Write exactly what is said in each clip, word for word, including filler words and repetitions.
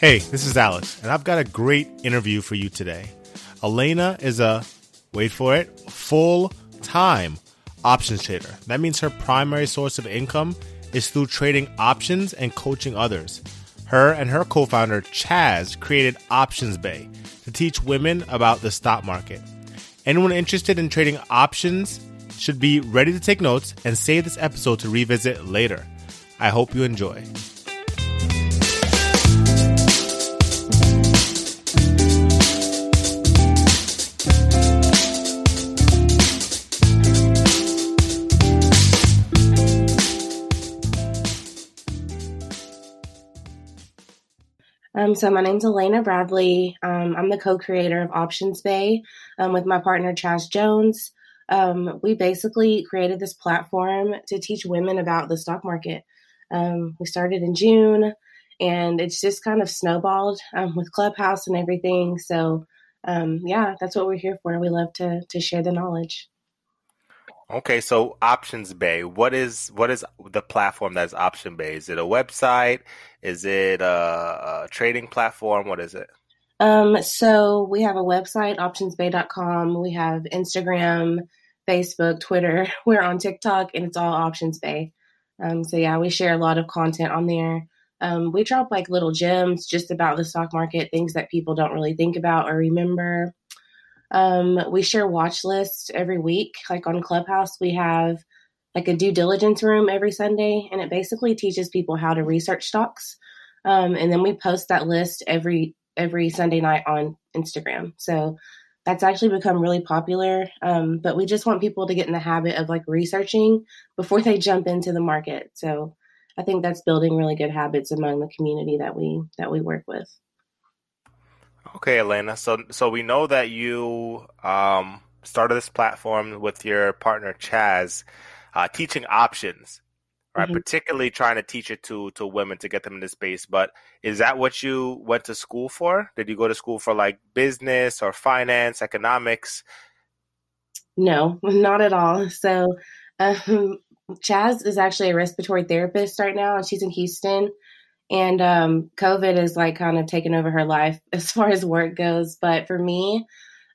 Hey, this is Alex, and I've got a great interview for you today. Elena is a, wait for it, full-time options trader. That means her primary source of income is through trading options and coaching others. Her and her co-founder, Chaz, created Options Bae to teach women about the stock market. Anyone interested in trading options should be ready to take notes and save this episode to revisit later. I hope you enjoy. Um, so my name's Elena Bradley. Um, I'm the co-creator of Options Bae um, with my partner Chaz Jones. Um, we basically created this platform to teach women about the stock market. Um, we started in June, and it's just kind of snowballed um, with Clubhouse and everything. So um, yeah, that's what we're here for. We love to to share the knowledge. Okay, so Options Bae, what is what is the platform that is Options Bae? Is it a website? Is it a, a trading platform? What is it? Um, so we have a website, options bae dot com. We have Instagram, Facebook, Twitter. We're on TikTok, and it's all Options Bae. Um, so yeah, we share a lot of content on there. Um, we drop like little gems just about the stock market, things that people don't really think about or remember. Um, we share watch lists every week. Like on Clubhouse, we have like a due diligence room every Sunday, and it basically teaches people how to research stocks. Um, and then we post that list every, every Sunday night on Instagram. So that's actually become really popular. Um, but we just want people to get in the habit of like researching before they jump into the market. So I think that's building really good habits among the community that we, that we work with. Okay, Elena. So, so we know that you um, started this platform with your partner Chaz, uh, teaching options, right? Mm-hmm. Particularly trying to teach it to to women to get them into space. But is that what you went to school for? Did you go to school for like business or finance, economics? No, not at all. So, um, Chaz is actually a respiratory therapist right now, and she's in Houston. And um, COVID is like kind of taken over her life as far as work goes. But for me,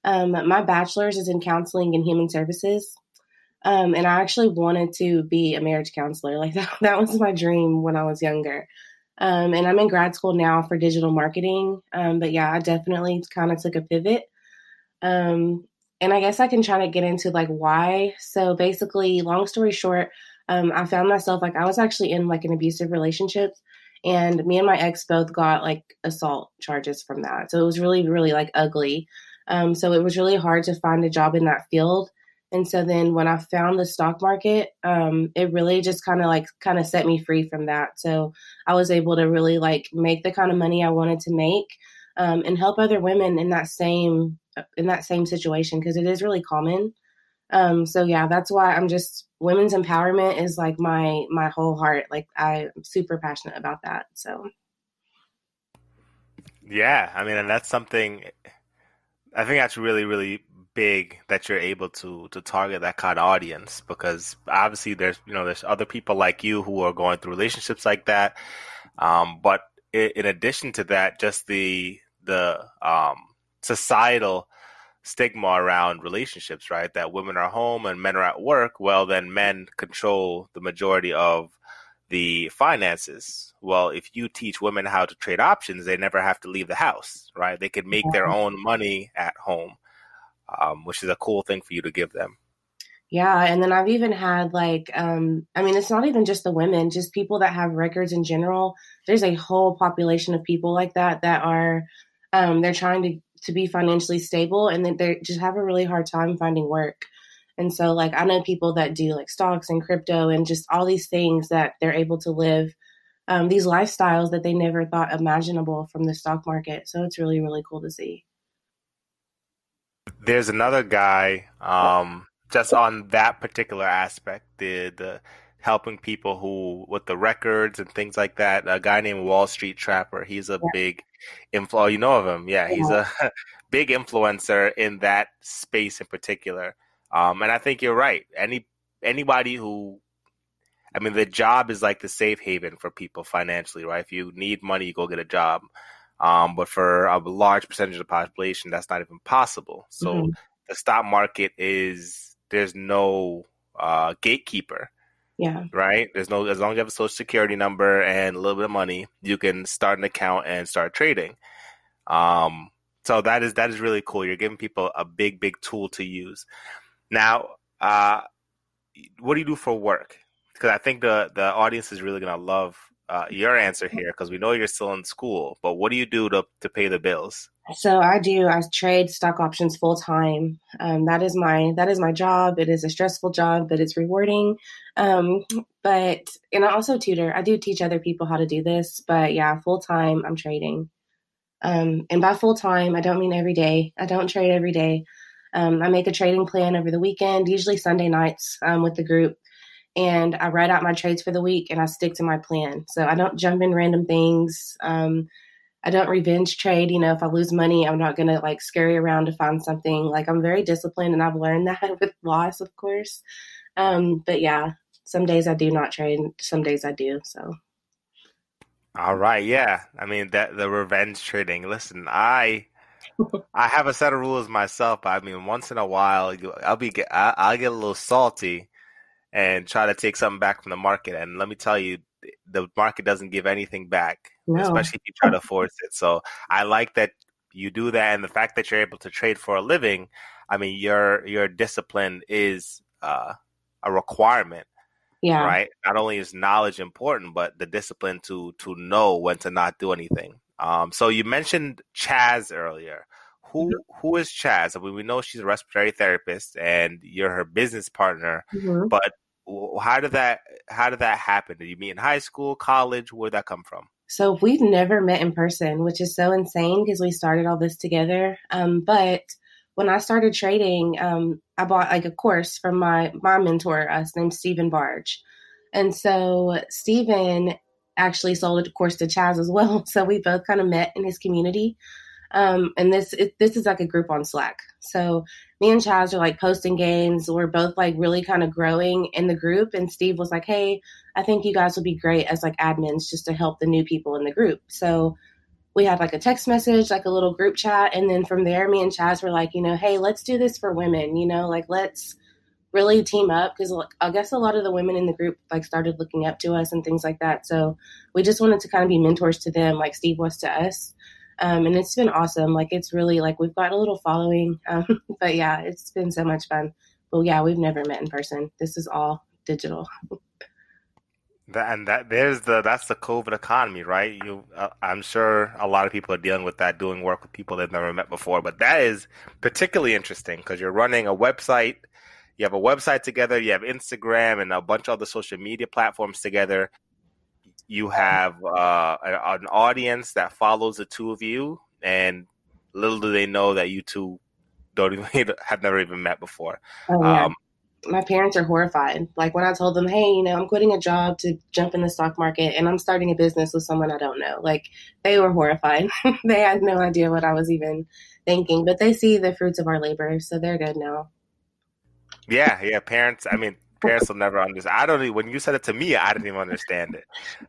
um, my bachelor's is in counseling and human services. Um, and I actually wanted to be a marriage counselor. Like that, that was my dream when I was younger. Um, and I'm in grad school now for digital marketing. Um, but yeah, I definitely kind of took a pivot. Um, and I guess I can try to get into like why. So basically, long story short, um, I found myself like I was actually in like an abusive relationship. And me and my ex both got like assault charges from that. So it was really, really like ugly. Um, so it was really hard to find a job in that field. And so then when I found the stock market, um, it really just kind of like kind of set me free from that. So I was able to really like make the kind of money I wanted to make um, and help other women in that same in that same situation, because it is really common. Um, so yeah, that's why I'm just, women's empowerment is like my, my whole heart. Like I'm super passionate about that. So. Yeah. I mean, and that's something, I think that's really, really big that you're able to, to target that kind of audience, because obviously there's, you know, there's other people like you who are going through relationships like that. Um, but in, in addition to that, just the, the, um, societal stigma around relationships, right? That women are home and men are at work. Well, then men control the majority of the finances. Well, if you teach women how to trade options, they never have to leave the house, right? They could make their own money at home, um, which is a cool thing for you to give them. Yeah. And then I've even had like, um, I mean, it's not even just the women, just people that have records in general. There's a whole population of people like that, that are, um, they're trying to to be financially stable, and then they just have a really hard time finding work. And so like, I know people that do like stocks and crypto and just all these things that they're able to live um, these lifestyles that they never thought imaginable from the stock market. So it's really, really cool to see. There's another guy um, just on that particular aspect, the, the helping people who with the records and things like that, a guy named Wall Street Trapper. He's a yeah. big influ- you know of him. Yeah, yeah. He's a big influencer in that space in particular. Um, and I think you're right. Any, anybody who, I mean, the job is like the safe haven for people financially, right? If you need money, you go get a job. Um, but for a large percentage of the population, that's not even possible. So mm-hmm. the stock market is, there's no uh, gatekeeper. Yeah. Right. There's no, as long as you have a social security number and a little bit of money, you can start an account and start trading. Um, so that is, that is really cool. You're giving people a big, big tool to use. Now, uh, what do you do for work? Because I think the, the audience is really going to love uh, your answer here, because we know you're still in school, but what do you do to, to pay the bills? So I do, I trade stock options full time. Um, that is my, that is my job. It is a stressful job, but it's rewarding. Um, but, and I also tutor. I do teach other people how to do this, but yeah, full time I'm trading. Um, and by full time, I don't mean every day. I don't trade every day. Um, I make a trading plan over the weekend, usually Sunday nights um, with the group. And I write out my trades for the week and I stick to my plan. So I don't jump in random things. Um, I don't revenge trade. You know, if I lose money, I'm not going to like scurry around to find something. Like, I'm very disciplined and I've learned that with loss, of course. Um, but yeah, some days I do not trade. Some days I do. So. All right. Yeah. I mean, that the revenge trading, listen, I, I have a set of rules myself. But I mean, once in a while I'll be, I'll get a little salty and try to take something back from the market. And let me tell you, the market doesn't give anything back, no. especially if you try to force it. So I like that you do that. And the fact that you're able to trade for a living, I mean, your your discipline is uh, a requirement, yeah. right? Not only is knowledge important, but the discipline to to know when to not do anything. Um, so you mentioned Chaz earlier. Who Who is Chaz? I mean, we know she's a respiratory therapist and you're her business partner, mm-hmm. but How did that How did that happen? Did you meet in high school, college? Where'd that come from? So we've never met in person, which is so insane because we started all this together. Um, but when I started trading, um, I bought like a course from my my mentor, uh, named Stephen Barge, and so Stephen actually sold a course to Chaz as well. So we both kind of met in his community. Um, and this, it, this is like a group on Slack. So me and Chaz are like posting gains. We're both like really kind of growing in the group. And Steve was like, hey, I think you guys would be great as like admins just to help the new people in the group. So we had like a text message, like a little group chat. And then from there, me and Chaz were like, you know, hey, let's do this for women, you know, like, let's really team up. Cause like, I guess a lot of the women in the group like started looking up to us and things like that. So we just wanted to kind of be mentors to them, like Steve was to us. Um, and it's been awesome. Like, it's really like we've got a little following, um, but yeah, it's been so much fun. But yeah, we've never met in person. This is all digital. That, and that there's the, that's the COVID economy, right? You, uh, I'm sure a lot of people are dealing with that, doing work with people they've never met before, but that is particularly interesting because you're running a website, you have a website together, you have Instagram and a bunch of other social media platforms together. You have uh, an audience that follows the two of you, and little do they know that you two don't even have never even met before. Oh, yeah. um, My parents are horrified. Like when I told them, hey, you know, I'm quitting a job to jump in the stock market and I'm starting a business with someone I don't know. Like they were horrified. They had no idea what I was even thinking, but they see the fruits of our labor. So they're good now. Yeah. Yeah. Parents. I mean, parents will never understand. I don't even, when you said it to me, I didn't even understand it.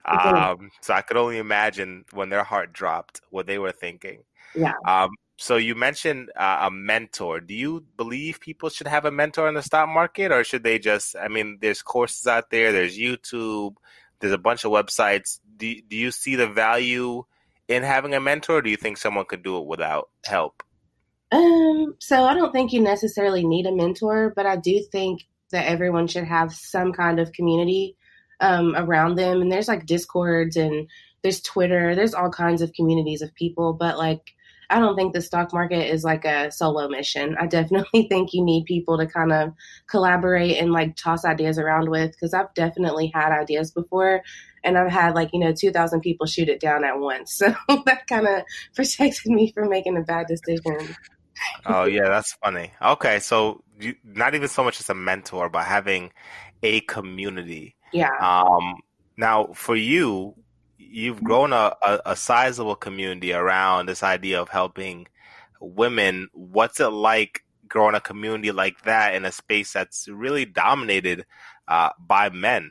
Um, so I could only imagine when their heart dropped, what they were thinking. Yeah. Um, so you mentioned uh, a mentor. Do you believe people should have a mentor in the stock market or should they just, I mean, there's courses out there, there's YouTube, there's a bunch of websites. Do, do you see the value in having a mentor or do you think someone could do it without help? Um, so I don't think you necessarily need a mentor, but I do think that everyone should have some kind of community um, around them. And there's like Discords and there's Twitter, there's all kinds of communities of people, but like, I don't think the stock market is like a solo mission. I definitely think you need people to kind of collaborate and like toss ideas around with, cause I've definitely had ideas before and I've had like, you know, two thousand people shoot it down at once. So that kind of protected me from making a bad decision. Oh yeah, that's funny. Okay, so you, not even so much as a mentor, but having a community. Yeah. Um. Now, for you, you've grown a, a, a sizable community around this idea of helping women. What's it like growing a community like that in a space that's really dominated uh, by men?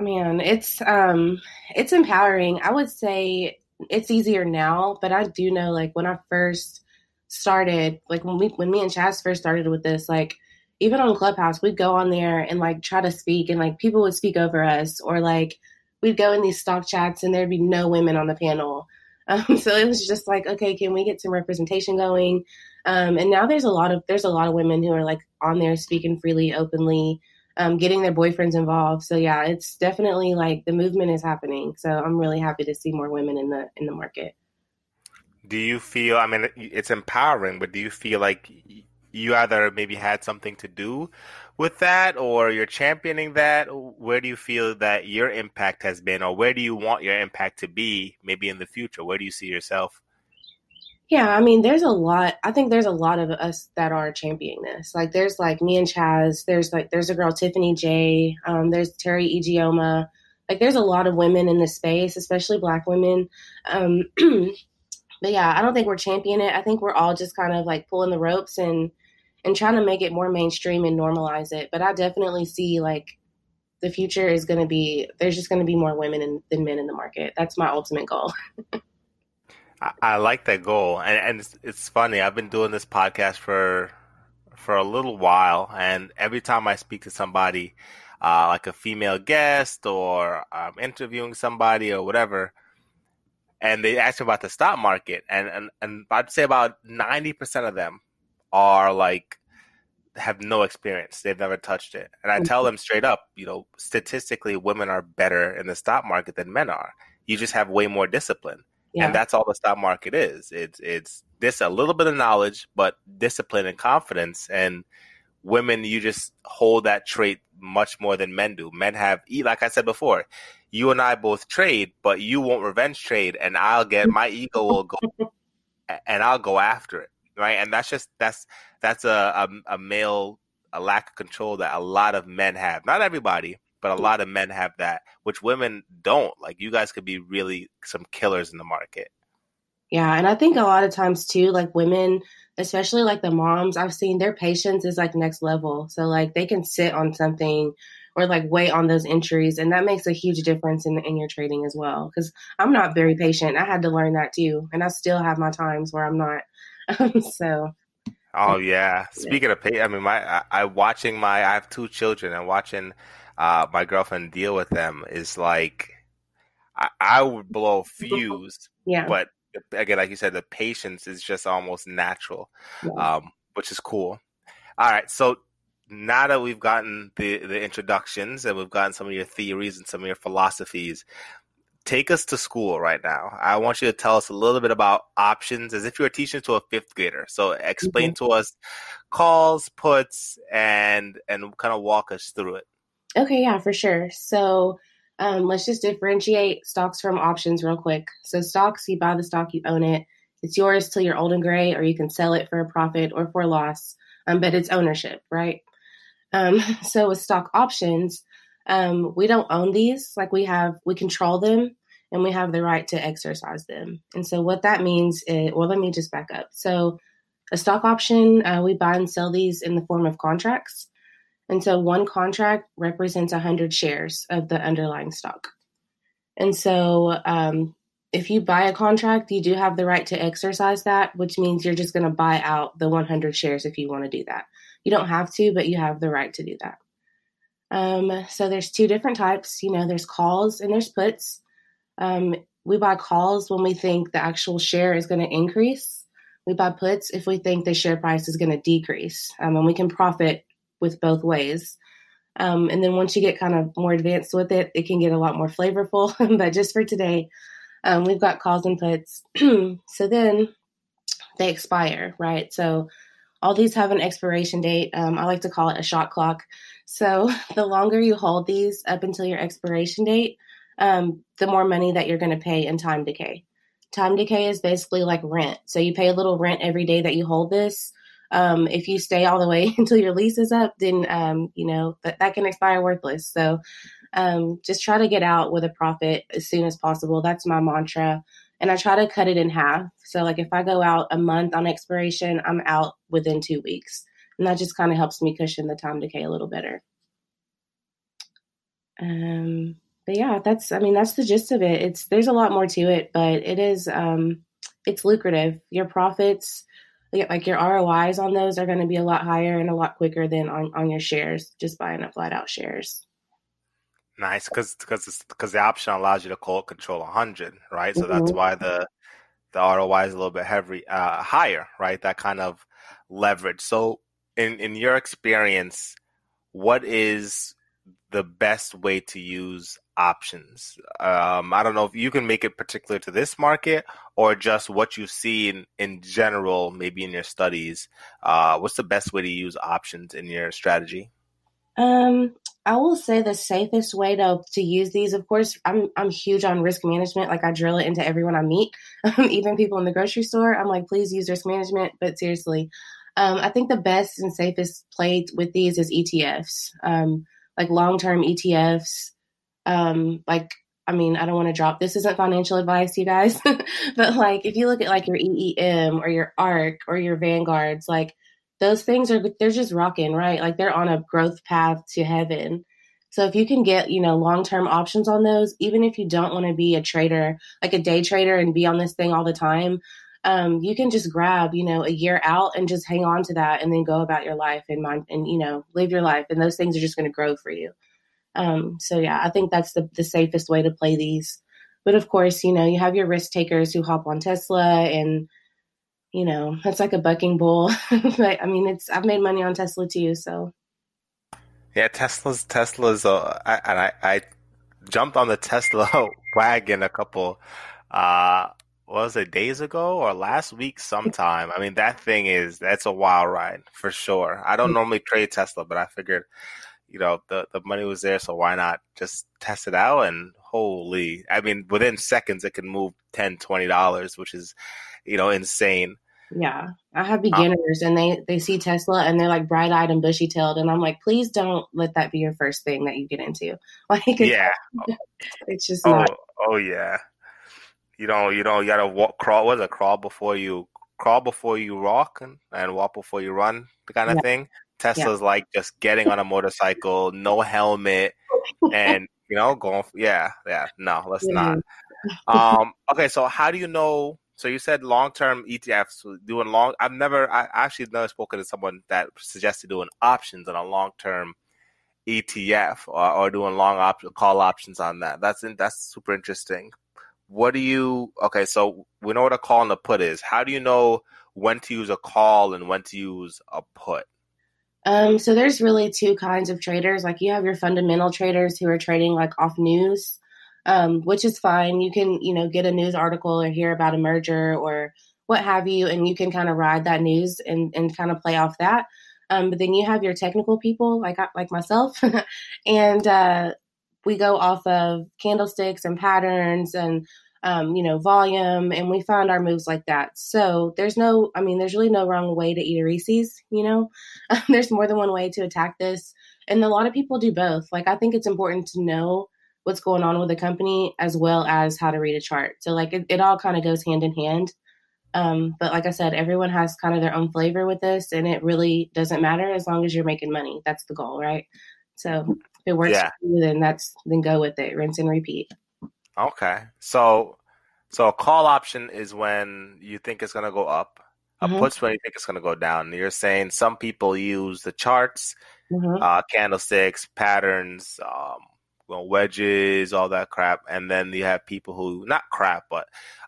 Man, it's um, it's empowering. I would say it's easier now, but I do know, like, when I first started, like, when we, when me and Chaz first started with this, like, even on Clubhouse, we'd go on there and, like, try to speak, and, like, people would speak over us, or, like, we'd go in these stock chats and there'd be no women on the panel. Um, so it was just like, okay, can we get some representation going? Um, and now there's a lot of, there's a lot of women who are, like, on there speaking freely, openly, um, getting their boyfriends involved. So yeah, it's definitely like the movement is happening. So I'm really happy to see more women in the, in the market. Do you feel, I mean, it's empowering, but do you feel like you either maybe had something to do with that, or you're championing that? Where do you feel that your impact has been, or where do you want your impact to be maybe in the future? Where do you see yourself? Yeah, I mean, there's a lot. I think there's a lot of us that are championing this. Like, there's, like, me and Chaz. There's, like, there's a girl, Tiffany J. Um, there's Teri Ijeoma. Like, there's a lot of women in this space, especially Black women. Um, but, yeah, I don't think we're championing it. I think we're all just kind of, like, pulling the ropes and, and trying to make it more mainstream and normalize it. But I definitely see, like, the future is going to be – there's just going to be more women in, than men in the market. That's my ultimate goal. I like that goal. And, and it's, it's funny. I've been doing this podcast for for a little while. And every time I speak to somebody, uh, like a female guest, or I'm interviewing somebody or whatever, and they ask me about the stock market. And, and, and I'd say about ninety percent of them are like, have no experience. They've never touched it. And I tell them straight up, you know, statistically, women are better in the stock market than men are. You just have way more discipline. Yeah. And that's all the stock market is. It's it's this a little bit of knowledge, but discipline and confidence. And women, you just hold that trait much more than men do. Men have, like I said before, you and I both trade, but you won't revenge trade, and I'll get my ego will go, and I'll go after it, right? And that's just that's that's a a, a male a lack of control that a lot of men have. Not everybody. But a lot of men have that, which women don't. Like, you guys could be really some killers in the market. Yeah, and I think a lot of times, too, like, women, especially, like, the moms, I've seen their patience is, like, next level. So, like, they can sit on something or, like, wait on those entries, and that makes a huge difference in, in your trading as well. Because I'm not very patient. I had to learn that, too, and I still have my times where I'm not. So... Oh, yeah. Speaking of pay, I mean, my I, I watching my, I have two children, and watching uh, my girlfriend deal with them is like, I, I would blow a fuse. Yeah. But again, like you said, the patience is just almost natural, yeah. um, which is cool. All right. So now that we've gotten the, the introductions, and we've gotten some of your theories and some of your philosophies, take us to school right now. I want you to tell us a little bit about options as if you were teaching to a fifth grader. So explain mm-hmm. to us calls, puts, and and kind of walk us through it. Okay, yeah, for sure. So um, let's just differentiate stocks from options real quick. So stocks, you buy the stock, you own it. It's yours till you're old and gray, or you can sell it for a profit or for a loss, um, but it's ownership, right? Um, so with stock options, Um, we don't own these. Like, we have, we control them, and we have the right to exercise them. And so what that means is, well, let me just back up. So a stock option, uh, we buy and sell these in the form of contracts. And so one contract represents one hundred shares of the underlying stock. And so um, if you buy a contract, you do have the right to exercise that, which means you're just going to buy out the one hundred shares if you want to do that. You don't have to, but you have the right to do that. Um, so there's two different types, you know, there's calls and there's puts. Um, we buy calls when we think the actual share is going to increase. We buy puts if we think the share price is going to decrease, um, and we can profit with both ways. Um, and then once you get kind of more advanced with it, it can get a lot more flavorful, but just for today, um, we've got calls and puts. So then they expire, right? So all these have an expiration date. Um, I like to call it a shot clock. So the longer you hold these up until your expiration date, um, the more money that you're going to pay in time decay. Time decay is basically like rent. So you pay a little rent every day that you hold this. Um, if you stay all the way until your lease is up, then, um, you know, that, that can expire worthless. So um, just try to get out with a profit as soon as possible. That's my mantra. And I try to cut it in half. So like if I go out a month on expiration, I'm out within two weeks. And that just kind of helps me cushion the time decay a little better. Um, but yeah, that's, I mean, that's the gist of it. It's, there's a lot more to it, but it is, um, it's lucrative. Your profits, like your R O Is on those are going to be a lot higher and a lot quicker than on, on your shares, just buying up flat out shares. Nice. Cause, cause, cause the option allows you to call control one hundred, right? So mm-hmm. that's why the, the R O I is a little bit heavy, uh, higher, right? That kind of leverage. So in, in your experience, what is the best way to use options? Um, I don't know if you can make it particular to this market or just what you see in, in general, maybe in your studies. Uh, what's the best way to use options in your strategy? Um, I will say the safest way to, to use these, of course, I'm I'm huge on risk management. Like I drill it into everyone I meet, um, even people in the grocery store. I'm like, please use risk management. But seriously, um, I think the best and safest play with these is E T Fs. Um, like long-term E T Fs, um, like, I mean, I don't want to drop, this isn't financial advice, you guys, but like, if you look at like your E E M or your ARK or your Vanguards, like those things are, they're just rocking, right? Like they're on a growth path to heaven. So if you can get, you know, long-term options on those, even if you don't want to be a trader, like a day trader and be on this thing all the time, um, you can just grab, you know, a year out and just hang on to that and then go about your life and mind and, you know, live your life. And those things are just going to grow for you. Um, so yeah, I think that's the, the safest way to play these. But of course, you know, you have your risk takers who hop on Tesla and, you know, that's like a bucking bull. But I mean, it's, I've made money on Tesla too. So. Yeah. Tesla's Tesla's. Uh, I, and I, I jumped on the Tesla wagon a couple, uh, What was it, days ago or last week sometime? I mean, that thing is, that's a wild ride for sure. I don't normally trade Tesla, but I figured, you know, the, the money was there, so why not just test it out? And holy, I mean, within seconds, it can move ten dollars, twenty dollars, which is, you know, insane. Yeah. I have beginners um, and they, they see Tesla and they're like bright eyed and bushy tailed. And I'm like, please don't let that be your first thing that you get into. Like, it's, yeah, it's just oh, not. Oh, yeah. You don't, you don't, you gotta walk, crawl, what is it, crawl before you, crawl before you walk and, and walk before you run, the kind of yeah. thing. Tesla's yeah. like just getting on a motorcycle, no helmet, and, you know, going, yeah, yeah, no, let's yeah. not. Um, okay, so how do you know, so you said long-term E T Fs, doing long, I've never, I actually never spoken to someone that suggested doing options on a long-term E T F or, or doing long option, call options on that. That's in, that's super interesting. What do you, okay, so we know what a call and a put is. How do you know when to use a call and when to use a put? Um, so there's really two kinds of traders. Like you have your fundamental traders who are trading like off news, um, which is fine. You can, you know, get a news article or hear about a merger or what have you, and you can kind of ride that news and, and kind of play off that. Um, but then you have your technical people like, like myself and, uh, we go off of candlesticks and patterns and, um, you know, volume, and we find our moves like that. So there's no, I mean, there's really no wrong way to eat a Reese's, you know, um, there's more than one way to attack this. And a lot of people do both. Like, I think it's important to know what's going on with the company as well as how to read a chart. So like it, it all kind of goes hand in hand. Um, but like I said, everyone has kind of their own flavor with this, and it really doesn't matter as long as you're making money. That's the goal, right? So if it works yeah. for you, then that's then go with it. Rinse and repeat. Okay. So so a call option is when you think it's gonna go up. Mm-hmm. A put's when you think it's gonna go down. You're saying some people use the charts, mm-hmm. uh, candlesticks, patterns, um, well, wedges, all that crap. And then you have people who not crap, but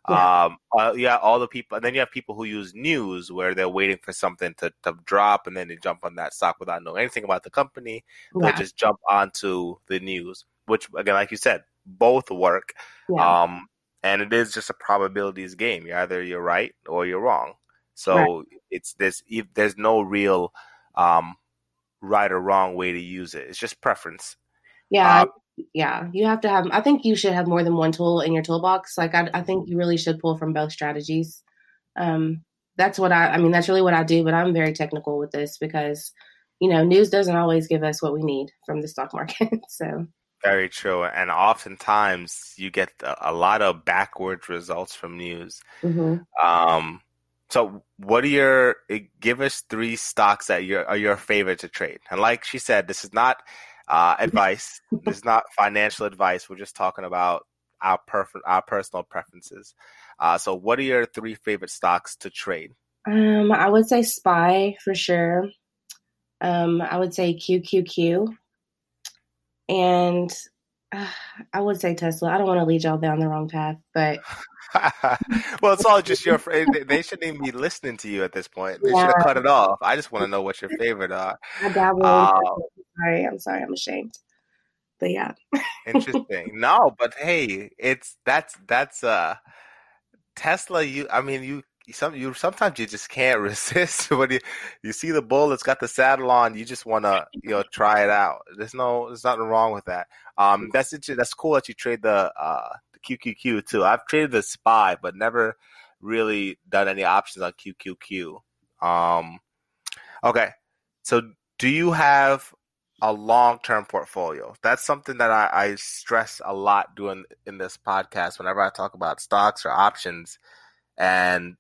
yeah. um uh, yeah, all the people, and then you have people who use news where they're waiting for something to, to drop, and then they jump on that stock without knowing anything about the company. Yeah. They just jump onto the news, which again, like you said, both work. Yeah. Um and it is just a probabilities game. You're either you're right or you're wrong. So right. it's this if there's no real um right or wrong way to use it. It's just preference. Yeah. Um, Yeah, you have to have, I think you should have more than one tool in your toolbox. Like, I, I think you really should pull from both strategies. Um, that's what I, I mean, that's really what I do, but I'm very technical with this because, you know, news doesn't always give us what we need from the stock market. So very true. And oftentimes you get a lot of backwards results from news. Mm-hmm. Um, so what are your, give us three stocks that you're, are your favorite to trade? And like she said, this is not uh, advice. This is not financial advice. We're just talking about our perf- our personal preferences. Uh, so what are your three favorite stocks to trade? Um, I would say S P Y for sure. Um, I would say Q Q Q. And uh, I would say Tesla. I don't want to lead y'all down the wrong path, but... Well, it's all just your – they shouldn't even be listening to you at this point. They yeah. should have cut it off. I just want to know what your favorite are. I dabble. Um, sorry. I'm sorry. I'm ashamed. But, yeah. Interesting. No, but, hey, it's – that's that's uh, Tesla, you – I mean, you – Some you sometimes you just can't resist when you, you see the bull that's got the saddle on. You just want to you know try it out. There's no there's nothing wrong with that. Um, that's it. That's cool that you trade the uh the Q Q Q too. I've traded the S P Y, but never really done any options on Q Q Q. Um, okay, so do you have a long term portfolio? That's something that I, I stress a lot doing in this podcast whenever I talk about stocks or options, and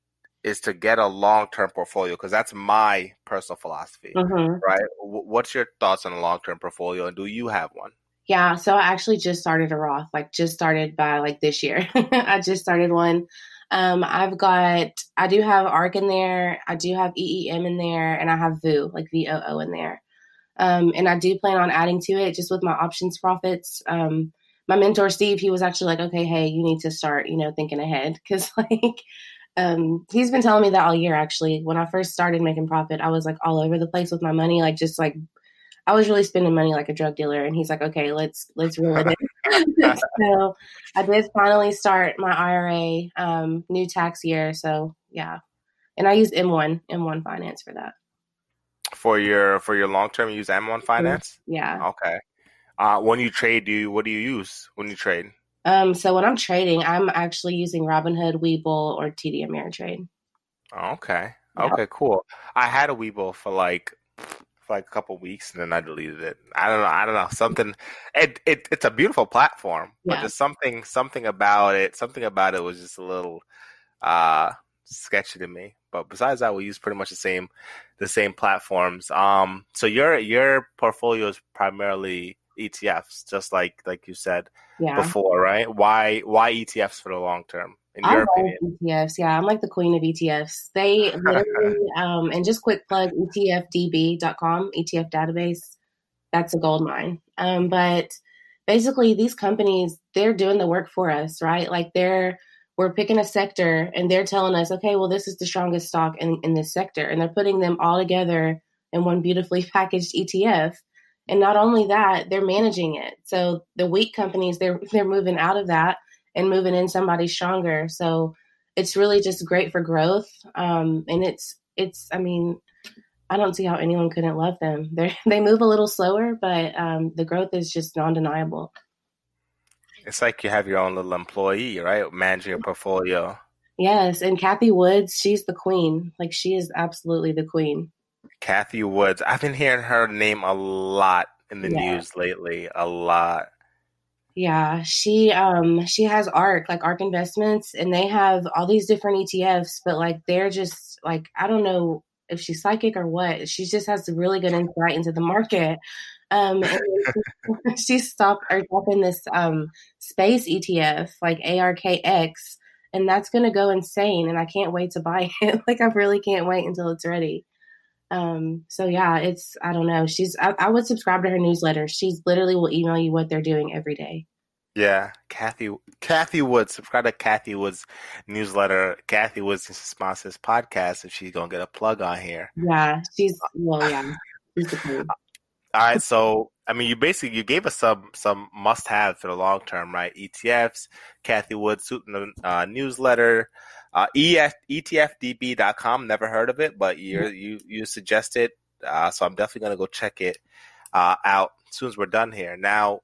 is to get a long-term portfolio, because that's my personal philosophy, mm-hmm. right? W- what's your thoughts on a long-term portfolio, and do you have one? Yeah, so I actually just started a Roth, like just started by like this year. I just started one. Um, I've got, I do have ARK in there. I do have E E M in there, and I have V O O, like V O O in there. Um, and I do plan on adding to it just with my options profits. Um, my mentor, Steve, he was actually like, okay, hey, you need to start, you know, thinking ahead, because like, Um, he's been telling me that all year, actually. When I first started making profit, I was like all over the place with my money. Like just like, I was really spending money like a drug dealer. And he's like, okay, let's, let's reel it in. So I did finally start my I R A, um, new tax year. So yeah. And I use M one, M one Finance for that. For your, for your long-term, you use M one Finance? Yeah. Okay. Uh, when you trade, do you, what do you use when you trade? Um, so when I'm trading, I'm actually using Robinhood, WeBull, or T D Ameritrade. Okay. Yeah. Okay, cool. I had a WeBull for like for like a couple of weeks, and then I deleted it. I don't know. I don't know. Something. It, it it's a beautiful platform, yeah. but there's something something about it. Something about it was just a little uh, sketchy to me. But besides that, we use pretty much the same the same platforms. Um. So your your portfolio is primarily E T Fs, just like like you said yeah. before, right? Why why E T Fs for the long term? In I your love opinion, E T Fs. Yeah, I'm like the queen of E T Fs. They literally, um, and just quick plug E T F D B dot com, E T F database. That's a gold mine. Um, but basically, these companies, they're doing the work for us, right? Like they're we're picking a sector, and they're telling us, okay, well, this is the strongest stock in in this sector, and they're putting them all together in one beautifully packaged E T F. And not only that, they're managing it. So the weak companies, they're they're moving out of that and moving in somebody stronger. So it's really just great for growth. Um, and it's it's I mean, I don't see how anyone couldn't love them. They they move a little slower, but um, the growth is just non-deniable. It's like you have your own little employee, right? Managing your portfolio. Yes, and Cathie Woods, she's the queen. Like she is absolutely the queen. Cathie Woods. I've been hearing her name a lot in the yeah. news lately. A lot. Yeah. She um she has ARK, like ARK Investments, and they have all these different E T Fs, but like they're just like, I don't know if she's psychic or what. She just has really good insight into the market. Um and she stopped or dropping this um space E T F, like A R K X, and that's gonna go insane, and I can't wait to buy it. Like I really can't wait until it's ready. Um, so yeah, it's, I don't know. She's, I, I would subscribe to her newsletter. She's literally will email you what they're doing every day. Yeah. Cathie, Cathie Woods, subscribe to Cathie Woods newsletter. Cathie Woods sponsors this podcast, and she's going to get a plug on here. Yeah. She's, well, yeah. She's the queen. All right. So, I mean, you basically, you gave us some, some must have for the long term, right? E T Fs, Cathie Woods, uh, newsletter, uh, E T F D B dot com. Never heard of it, but you you you suggested. Uh, so I'm definitely going to go check it uh, out as soon as we're done here. Now,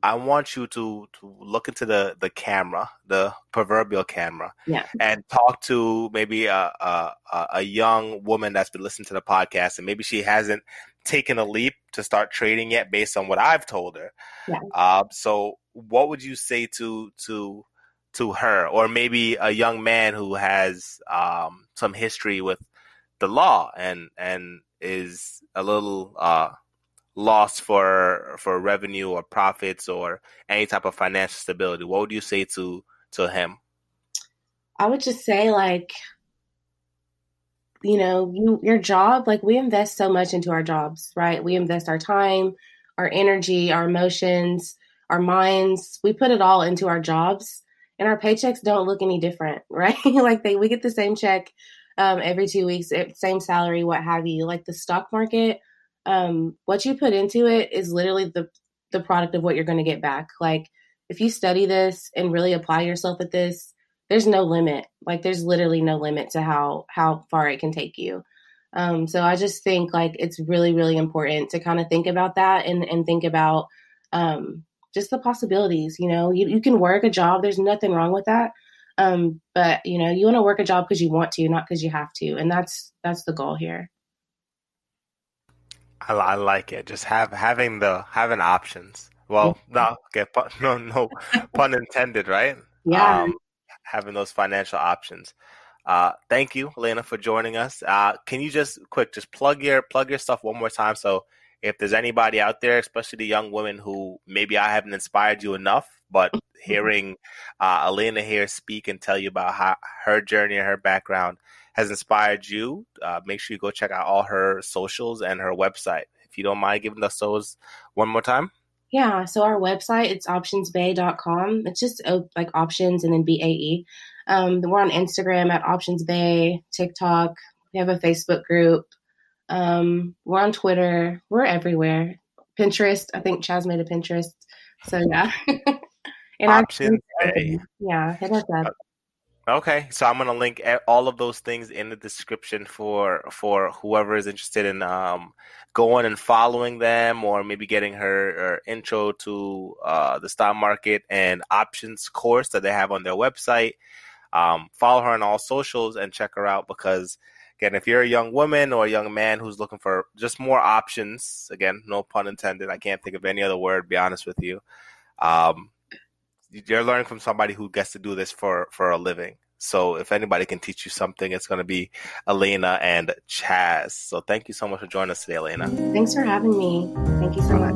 I want you to, to look into the, the camera, the proverbial camera, yeah. and talk to maybe a, a, a young woman that's been listening to the podcast, and maybe she hasn't taken a leap to start trading yet based on what I've told her. Yeah. Uh, so what would you say to to to her, or maybe a young man who has um, some history with the law and and is a little uh, loss for for revenue or profits or any type of financial stability, what would you say to to him? I would just say, like, you know, you, your job, like, we invest so much into our jobs, right? We invest our time, our energy, our emotions, our minds. We put it all into our jobs, and our paychecks don't look any different, right? Like, they, we get the same check um, every two weeks, same salary, what have you. Like, the stock market, um, what you put into it is literally the, the product of what you're going to get back. Like, if you study this and really apply yourself at this, there's no limit. Like, there's literally no limit to how, how far it can take you. Um, so I just think, like, it's really, really important to kind of think about that and, and think about um, just the possibilities. You know, you, you can work a job. There's nothing wrong with that. Um, but, you know, you want to work a job because you want to, not because you have to. And that's that's the goal here. I, I like it. Just have having the having options. Well, no, okay, pun, no, no pun intended, right? Yeah. Um, having those financial options. Uh, thank you, Elena, for joining us. Uh, can you just quick, just plug your plug your stuff one more time? So if there's anybody out there, especially the young women who maybe I haven't inspired you enough, but hearing uh, Elena here speak and tell you about how her journey and her background has inspired you, uh, make sure you go check out all her socials and her website. If you don't mind giving us those one more time. Yeah, so our website, it's options bae dot com. It's just like options and then B A E. Um, we're on Instagram at Options Bae, TikTok. We have a Facebook group. Um, we're on Twitter. We're everywhere. Pinterest. I think Chaz made a Pinterest. So, yeah. And Options Bae. Yeah, hit us up. Okay, so I'm going to link all of those things in the description for for whoever is interested in um, going and following them, or maybe getting her, her intro to uh, the stock market and options course that they have on their website. Um, follow her on all socials and check her out, because, again, if you're a young woman or a young man who's looking for just more options, again, no pun intended, I can't think of any other word, to be honest with you, um, you're learning from somebody who gets to do this for, for a living. So if anybody can teach you something, it's going to be Elena and Chaz. So thank you so much for joining us today, Elena. Thanks for having me. Thank you so much.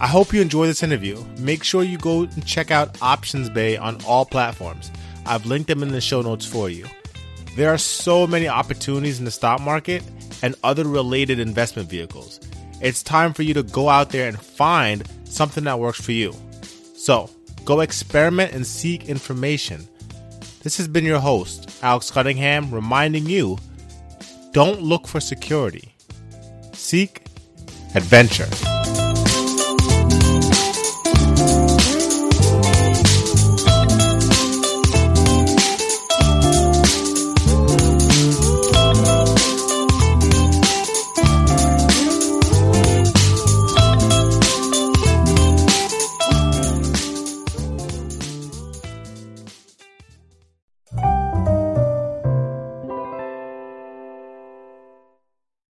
I hope you enjoy this interview. Make sure you go and check out Options Bae on all platforms. I've linked them in the show notes for you. There are so many opportunities in the stock market and other related investment vehicles. It's time for you to go out there and find something that works for you. So go experiment and seek information. This has been your host, Alex Cunningham, reminding you, don't look for security. Seek adventure.